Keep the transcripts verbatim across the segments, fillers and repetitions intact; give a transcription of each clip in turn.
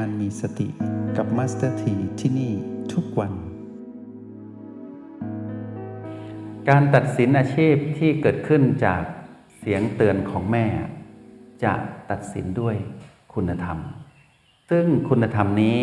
การมีสติกับมาสเตอร์ทีที่นี่ทุกวันการตัดสินอาชีพที่เกิดขึ้นจากเสียงเตือนของแม่จะตัดสินด้วยคุณธรรมซึ่งคุณธรรมนี้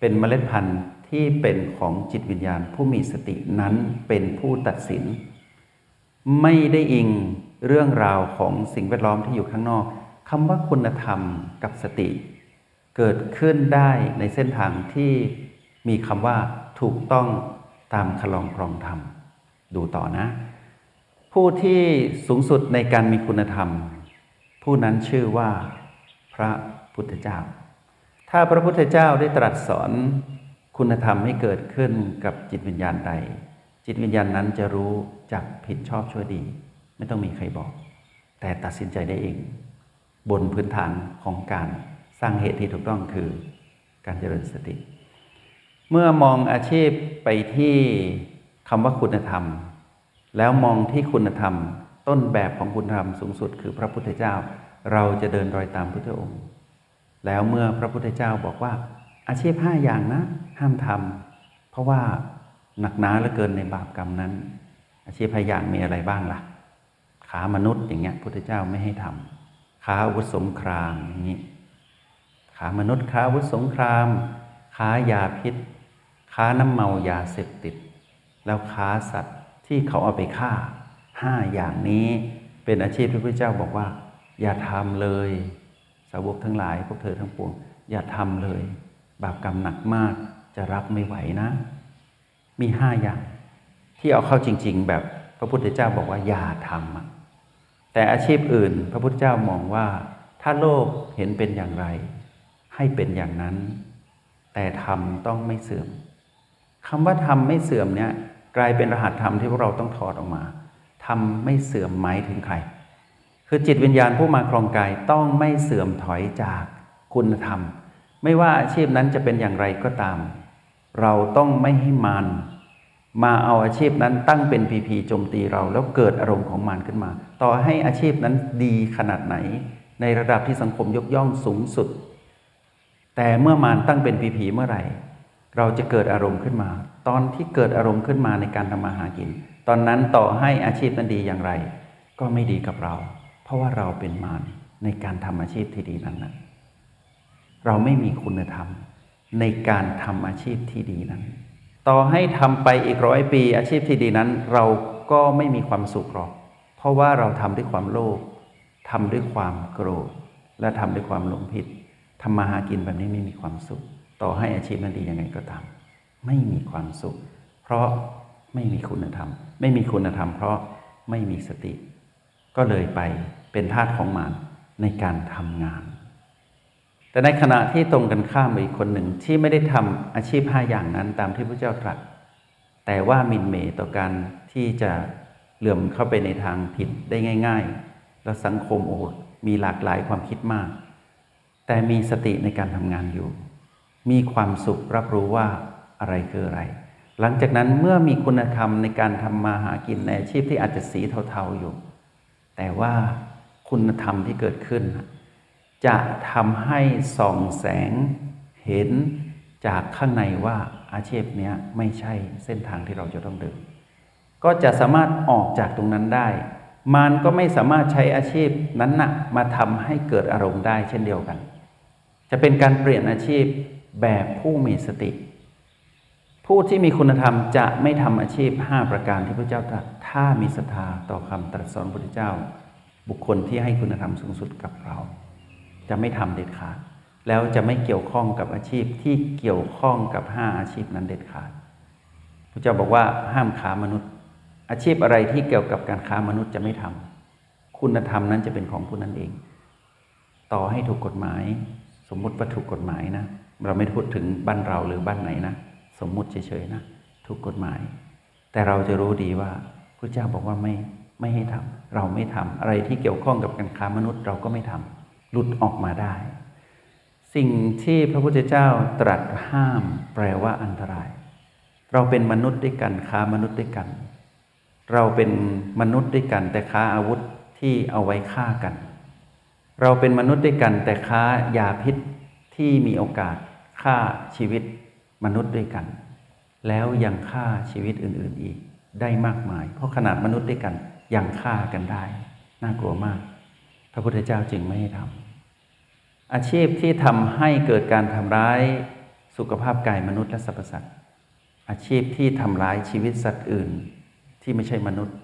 เป็นเมล็ดพันธุ์ที่เป็นของจิตวิญญาณผู้มีสตินั้นเป็นผู้ตัดสินไม่ได้อิงเรื่องราวของสิ่งแวดล้อมที่อยู่ข้างนอกคำว่าคุณธรรมกับสติเกิดขึ้นได้ในเส้นทางที่มีคำว่าถูกต้องตามคลองครองธรรมดูต่อนะผู้ที่สูงสุดในการมีคุณธรรมผู้นั้นชื่อว่าพระพุทธเจ้าถ้าพระพุทธเจ้าได้ตรัสสอนคุณธรรมให้เกิดขึ้นกับจิตวิญญาณใดจิตวิญญาณนั้นจะรู้จักผิดชอบชั่วดีไม่ต้องมีใครบอกแต่ตัดสินใจได้เองบนพื้นฐานของการสร้างเหตุที่ถูกต้องคือการเจริญสติเมื่อมองอาชีพไปที่คำว่าคุณธรรมแล้วมองที่คุณธรรมต้นแบบของคุณธรรมสูงสุดคือพระพุทธเจ้าเราจะเดินรอยตามพุทธองค์แล้วเมื่อพระพุทธเจ้าบอกว่าอาชีพห้าอย่างนะห้ามทำเพราะว่าหนักหนาเหลือเกินในบาปกรรมนั้นอาชีพห้าอย่างมีอะไรบ้างล่ะขามนุษย์อย่างเงี้ยพุทธเจ้าไม่ให้ทำขาอาวุธสงครามอย่างนี้ขามนุษย์ค้าอาวุธสงครามค้ายาพิษค้าน้ำเมายาเสพติดแล้วค้าสัตว์ที่เขาเอาไปฆ่าห้าอย่างนี้เป็นอาชีพที่พระเจ้าบอกว่าอย่าทำเลยสาวกทั้งหลายพวกเธอทั้งปวงอย่าทำเลยบาปกรรมหนักมากจะรับไม่ไหวนะมีห้าอย่างที่เอาเข้าจริงๆแบบพระพุทธเจ้าบอกว่าอย่าทำแต่อาชีพอื่นพระพุทธเจ้ามองว่าถ้าโลกเห็นเป็นอย่างไรให้เป็นอย่างนั้นแต่ธรรมต้องไม่เสื่อมคำว่าธรรมไม่เสื่อมเนี่ยกลายเป็นรหัสธรรมที่พวกเราต้องถอดออกมาธรรมไม่เสื่อมหมายถึงใครคือจิตวิญญาณผู้มาครองกายต้องไม่เสื่อมถอยจากคุณธรรมไม่ว่าอาชีพนั้นจะเป็นอย่างไรก็ตามเราต้องไม่ให้มารมาเอาอาชีพนั้นตั้งเป็นพีพีโจมตีเราแล้วเกิดอารมณ์ของมารขึ้นมาต่อให้อาชีพนั้นดีขนาดไหนในระดับที่สังคมยกย่องสูงสุดแต่เมื่อมารตั้งเป็นผีผีเมื่อไหร่เราจะเกิดอารมณ์ขึ้นมาตอนที่เกิดอารมณ์ขึ้นมาในการทำมาหากินตอนนั้นต่อให้อาชีพนั้นดีอย่างไรก็ไม่ดีกับเราเพราะว่าเราเป็นมารในการทำอาชีพที่ดีนั้นนะเราไม่มีคุณธรรมในการทำอาชีพที่ดีนั้นต่อให้ทำไปอีกร้อยปีอาชีพที่ดีนั้นเราก็ไม่มีความสุขหรอกเพราะว่าเราทำด้วยความโลภทำด้วยความโกรธและทำด้วยความหลงผิดทำมาหากินแบบนี้ไม่มีความสุขต่อให้อาชีพนั้นดียังไงก็ตามไม่มีความสุขเพราะไม่มีคุณธรรมไม่มีคุณธรรมเพราะไม่มีสติก็เลยไปเป็นทาสของมารในการทำงานแต่ในขณะที่ตรงกันข้ามอีกคนหนึ่งที่ไม่ได้ทำอาชีพห้าอย่างนั้นตามที่พระเจ้าตรัสแต่ว่ามินเมต่อการที่จะเหลื่อมเข้าไปในทางผิดได้ง่ายๆแล้วสังคมโอ้มีหลากหลายความคิดมากแต่มีสติในการทำงานอยู่มีความสุขรับรู้ว่าอะไรคืออะไรหลังจากนั้นเมื่อมีคุณธรรมในการทำมาหากินในอาชีพที่อาจจะสีเทาๆอยู่แต่ว่าคุณธรรมที่เกิดขึ้นจะทำให้ส่องแสงเห็นจากข้างในว่าอาชีพนี้ไม่ใช่เส้นทางที่เราจะต้องเดินก็จะสามารถออกจากตรงนั้นได้มารก็ไม่สามารถใช้อาชีพนั้นนะมาทำให้เกิดอารมณ์ได้เช่นเดียวกันจะเป็นการเปลี่ยนอาชีพแบบผู้มีสติผู้ที่มีคุณธรรมจะไม่ทำอาชีพห้าประการที่พระเจ้าตรัสถ้ามีศรัทธาต่อคำตรัสสอนพระพุทธเจ้าบุคคลที่ให้คุณธรรมสูงสุดกับเราจะไม่ทำเด็ดขาดแล้วจะไม่เกี่ยวข้องกับอาชีพที่เกี่ยวข้องกับห้าอาชีพนั้นเด็ดขาดพระเจ้าบอกว่าห้ามค้ามนุษย์อาชีพอะไรที่เกี่ยวกับการค้ามนุษย์จะไม่ทำคุณธรรมนั้นจะเป็นของผู้นั้นเองต่อให้ถูกกฎหมายสมมุติว่าถูกกฎหมายนะเราไม่พูดถึงบ้านเราหรือบ้านไหนนะสมมุติเฉยๆนะถูกกฎหมายแต่เราจะรู้ดีว่าพระเจ้าบอกว่าไม่ไม่ให้ทำเราไม่ทำอะไรที่เกี่ยวข้องกับการค้ามนุษย์เราก็ไม่ทำหลุดออกมาได้สิ่งที่พระพุทธเจ้าตรัสห้ามแปลว่าอันตรายเราเป็นมนุษย์ด้วยกันค้ามนุษย์ด้วยกันเราเป็นมนุษย์ด้วยกันแต่ค้าอาวุธที่เอาไว้ฆ่ากันเราเป็นมนุษย์ด้วยกันแต่ค้ายาพิษ ที่มีโอกาสฆ่าชีวิตมนุษย์ด้วยกันแล้วยังฆ่าชีวิตอื่นๆอีกได้มากมายเพราะขนาดมนุษย์ด้วยกันยังฆ่ากันได้น่ากลัวมากพระพุทธเจ้าจึงไม่ให้ทำอาชีพที่ทำให้เกิดการทำร้ายสุขภาพกายมนุษย์และสรรพสัตว์อาชีพที่ทำร้ายชีวิตสัตว์อื่นที่ไม่ใช่มนุษย์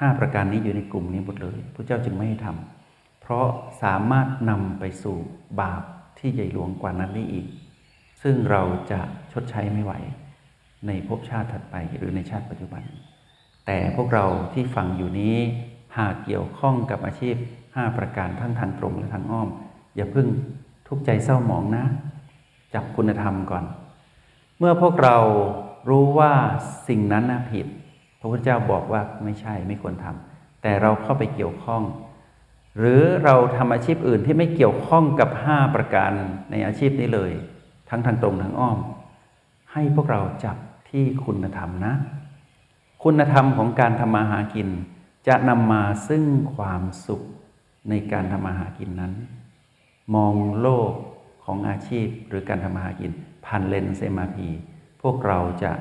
ห้าประการนี้อยู่ในกลุ่มนี้หมดเลยพระเจ้าจึงไม่ให้ทำเพราะสามารถนำไปสู่บาปที่ใหญ่หลวงกว่านั้นได้อีกซึ่งเราจะชดใช้ไม่ไหวในภพชาติถัดไปหรือในชาติปัจจุบันแต่พวกเราที่ฟังอยู่นี้หากเกี่ยวข้องกับอาชีพห้าประการทั้งทางตรงและทางอ้อมอย่าเพิ่งทุกข์ใจเศร้าหมองนะจับคุณธรรมก่อนเมื่อพวกเรารู้ว่าสิ่งนั้นน่ะผิดพระพุทธเจ้าบอกว่าไม่ใช่ไม่ควรทำแต่เราเข้าไปเกี่ยวข้องหรือเราทำอาชีพอื่นที่ไม่เกี่ยวข้องกับห้าประการในอาชีพนี้เลยทั้งทางตรงทางอ้อมให้พวกเราจับที่คุณธรรมนะคุณธรรมของการทำมาหากินจะนำมาซึ่งความสุขในการทำมาหากินนั้นมองโลกของอาชีพหรือการทำมาหากินผ่านเลนส์ เอ็ม อาร์ พี พวกเราจะ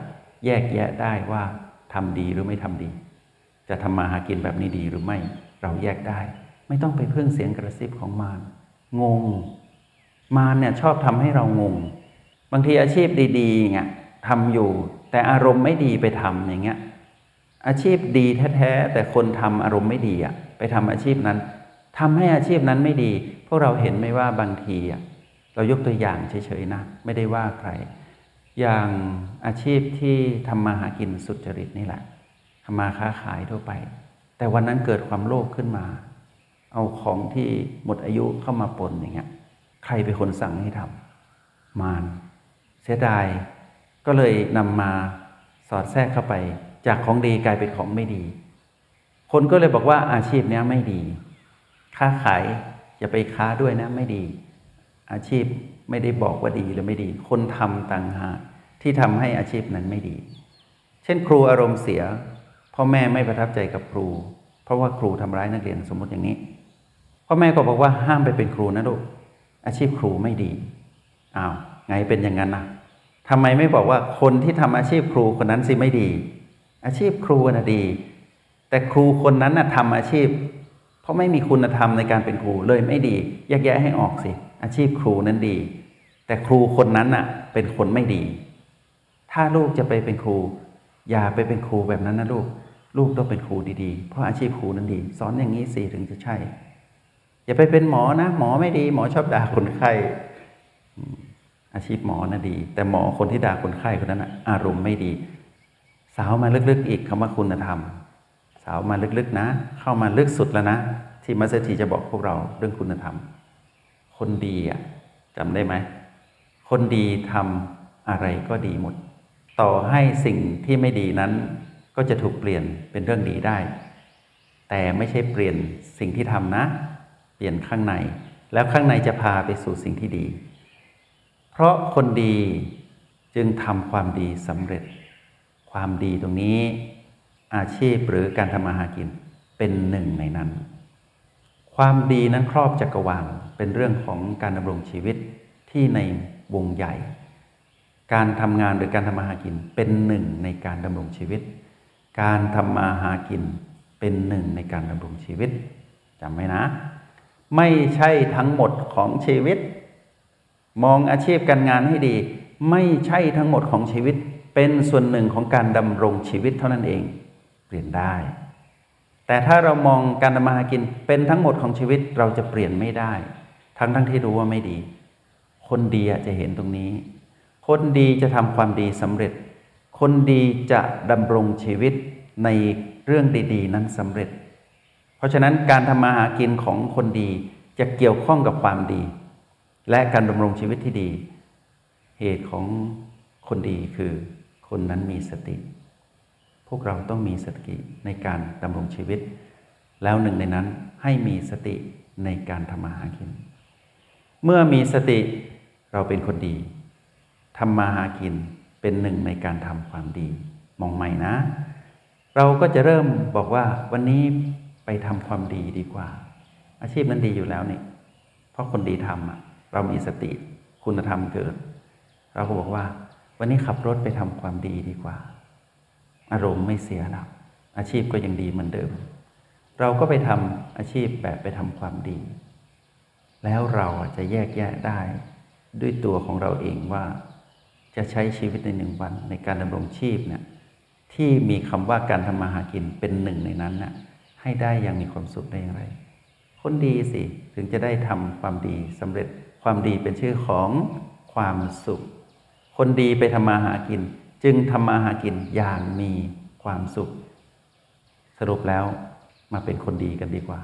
แยกแยะได้ว่าทำดีหรือไม่ทำดีจะทำมาหากินแบบนี้ดีหรือไม่เราแยกได้ไม่ต้องไปพึ่งเสียงกระซิบของมาร งงมารเนี่ยชอบทำให้เรางงบางทีอาชีพดีๆไงทำอยู่แต่อารมณ์ไม่ดีไปทำอย่างเงี้ยอาชีพดีแท้ๆแต่คนทำอารมณ์ไม่ดีอ่ะไปทำอาชีพนั้นทำให้อาชีพนั้นไม่ดีพวกเราเห็นไหมว่าบางทีอ่ะเรายกตัวอย่างเฉยๆนะไม่ได้ว่าใครอย่างอาชีพที่ทำมาหากินสุจริตนี่แหละทำมาค้าขายทั่วไปแต่วันนั้นเกิดความโลภขึ้นมาเอาของที่หมดอายุเข้ามาปนอย่างเงี้ยใครเป็นคนสั่งให้ทำมารเสียดายก็เลยนำมาสอดแทรกเข้าไปจากของดีกลายเป็นของไม่ดีคนก็เลยบอกว่าอาชีพนี้ไม่ดีค้าขายอย่าไปค้าด้วยนะไม่ดีอาชีพไม่ได้บอกว่าดีหรือไม่ดีคนทำต่างหากที่ทำให้อาชีพนั้นไม่ดีเช่นครูอารมณ์เสียพ่อแม่ไม่ประทับใจกับครูเพราะว่าครูทำร้ายนักเรียนสมมติอย่างนี้พ่อแม่ก็บอกว่าห้ามไปเป็นครูนะลูกอาชีพครูไม่ดีอ้าวไงเป็นอย่างนั้นนะทำไมไม่บอกว่าคนที่ทำอาชีพครูคนนั้นสิไม่ดีอาชีพครูน่ะดีแต่ครูคนนั้นน่ะทำอาชีพเพราะไม่มีคุณธรรมในการเป็นครูเลยไม่ดีแยกแยะให้ออกสิอาชีพครูนั้นดีแต่ครูคนนั้นน่ะเป็นคนไม่ดีถ้าลูกจะไปเป็นครูอย่าไปเป็นครูแบบนั้นนะลูกลูกต้องเป็นครูดีๆเพราะอาชีพครูนั้นดีสอนอย่างนี้สิถึงจะใช่อย่าไปเป็นหมอนะหมอไม่ดีหมอชอบด่าคนไข้อาชีพหมอน่ะดีแต่หมอคนที่ด่าคนไข้คนนั้นน่ะอารมณ์ไม่ดีสาวมาลึกๆอีกคำว่าคุณธรรมสาวมาลึกๆนะเข้ามาลึกสุดแล้วนะที่มัสยิดจะบอกพวกเราเรื่องคุณธรรมคนดีอ่ะจำได้ไหมคนดีทำอะไรก็ดีหมดต่อให้สิ่งที่ไม่ดีนั้นก็จะถูกเปลี่ยนเป็นเรื่องดีได้แต่ไม่ใช่เปลี่ยนสิ่งที่ทำนะเปลี่ยนข้างในแล้วข้างในจะพาไปสู่สิ่งที่ดีเพราะคนดีจึงทำความดีสำเร็จความดีตรงนี้อาชีพหรือการทำมาหากินเป็นหนึ่งในนั้นความดีนั้นครอบจักรวาลเป็นเรื่องของการดำรงชีวิตที่ในวงใหญ่การทำงานหรือการทำมาหากินเป็นหนึ่งในการดำรงชีวิตการทำมาหากินเป็นหนึ่งในการดำรงชีวิตจำไว้นะไม่ใช่ทั้งหมดของชีวิตมองอาชีพการงานให้ดีไม่ใช่ทั้งหมดของชีวิตเป็นส่วนหนึ่งของการดำรงชีวิตเท่านั้นเองเปลี่ยนได้แต่ถ้าเรามองการทำมาหากินเป็นทั้งหมดของชีวิตเราจะเปลี่ยนไม่ได้ทั้งทั้งที่รู้ว่าไม่ดีคนดีจะเห็นตรงนี้คนดีจะทำความดีสำเร็จคนดีจะดำรงชีวิตในเรื่องดีๆนั้นสำเร็จเพราะฉะนั้นการทำมาหากินของคนดีจะเกี่ยวข้องกับความดีและการดำรงชีวิตที่ดีเหตุของคนดีคือคนนั้นมีสติพวกเราต้องมีสติในการดำรงชีวิตแล้วหนึ่งในนั้นให้มีสติในการทำมาหากินเมื่อมีสติเราเป็นคนดีทำมาหากินเป็นหนึ่งในการทำความดีมองใหม่นะเราก็จะเริ่มบอกว่าวันนี้ไปทำความดีดีกว่าอาชีพนั้นดีอยู่แล้วนี่เพราะคนดีทำเรามีสติ คุณธรรมเกิดเราก็บอกว่าวันนี้ขับรถไปทำความดีดีกว่าอารมณ์ไม่เสียนะอาชีพก็ยังดีเหมือนเดิมเราก็ไปทำอาชีพแบบไปทำความดีแล้วเราจะแยกแยะได้ด้วยตัวของเราเองว่าจะใช้ชีวิตในหนึ่งวันในการดำรงชีพเนี่ยที่มีคำว่าการทำมาหากินเป็นหนึ่งในนั้นน่ะให้ได้อย่างมีความสุขได้อย่างไรคนดีสิถึงจะได้ทำความดีสำเร็จความดีเป็นชื่อของความสุขคนดีไปทำมาหากินจึงทำมาหากินอย่างมีความสุขสรุปแล้วมาเป็นคนดีกันดีกว่า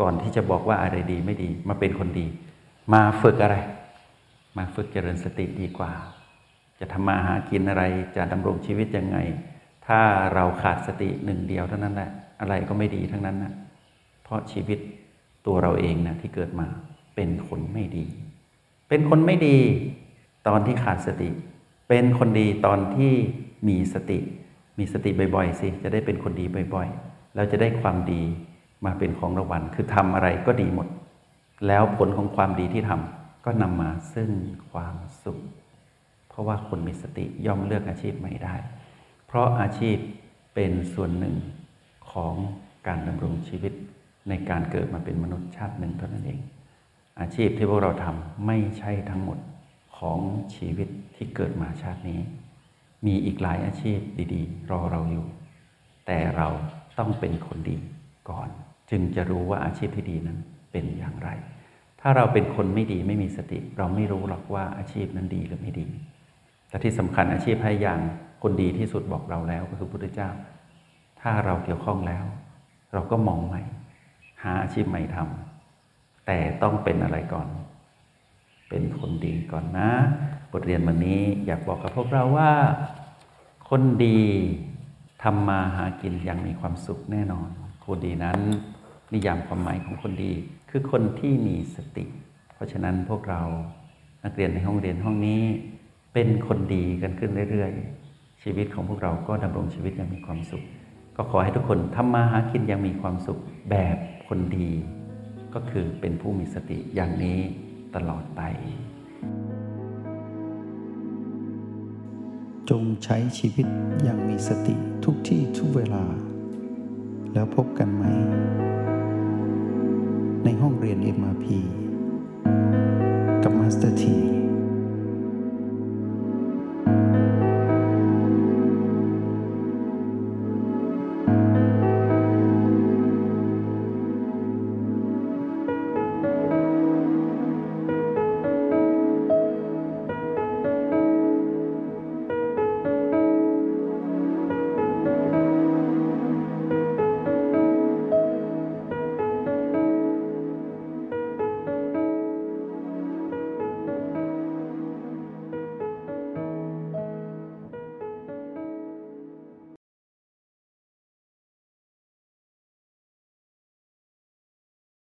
ก่อนที่จะบอกว่าอะไรดีไม่ดีมาเป็นคนดีมาฝึกอะไรมาฝึกเจริญสติดีกว่าจะทำมาหากินอะไรจะดำรงชีวิตยังไงถ้าเราขาดสติหนึ่งเดียวเท่านั้นแหละอะไรก็ไม่ดีทั้งนั้นนะเพราะชีวิตตัวเราเองนะที่เกิดมาเป็นคนไม่ดีเป็นคนไม่ดีตอนที่ขาดสติเป็นคนดีตอนที่มีสติมีสติบ่อยๆสิจะได้เป็นคนดีบ่อยๆแล้วจะได้ความดีมาเป็นของรางวัลคือทำอะไรก็ดีหมดแล้วผลของความดีที่ทำก็นำมาซึ่งความสุขเพราะว่าคนมีสติย่อมเลือกอาชีพไม่ได้เพราะอาชีพเป็นส่วนหนึ่งของการดำรงชีวิตในการเกิดมาเป็นมนุษย์ชาติหนึ่งเท่านั้นเองอาชีพที่พวกเราทำไม่ใช่ทั้งหมดของชีวิตที่เกิดมาชาตินี้มีอีกหลายอาชีพดีๆรอเราอยู่แต่เราต้องเป็นคนดีก่อนจึงจะรู้ว่าอาชีพที่ดีนั้นเป็นอย่างไรถ้าเราเป็นคนไม่ดีไม่มีสติเราไม่รู้หรอกว่าอาชีพนั้นดีหรือไม่ดีแต่ที่สำคัญอาชีพให้อย่างคนดีที่สุดบอกเราแล้วก็คือพุทธเจ้าถ้าเราเกี่ยวข้องแล้วเราก็มองใหม่หาอาชีพใหม่ทำแต่ต้องเป็นอะไรก่อนเป็นคนดีก่อนนะบทเรียนวันนี้อยากบอกกับพวกเราว่าคนดีทำมาหากินอย่างมีความสุขแน่นอนคนดีนั้นนิยามความหมายของคนดีคือคนที่มีสติเพราะฉะนั้นพวกเรานักเรียนในห้องเรียนห้องนี้เป็นคนดีกันขึ้นเรื่อยๆชีวิตของพวกเราก็ดำรงชีวิตอย่างมีความสุขก็ขอให้ทุกคนทำมาหากินอย่างมีความสุขแบบคนดีก็คือเป็นผู้มีสติอย่างนี้ตลอดไปจงใช้ชีวิตอย่างมีสติทุกที่ทุกเวลาแล้วพบกันไหมในห้องเรียน เอ็ม อาร์ พี กับมาสเตอร์ ที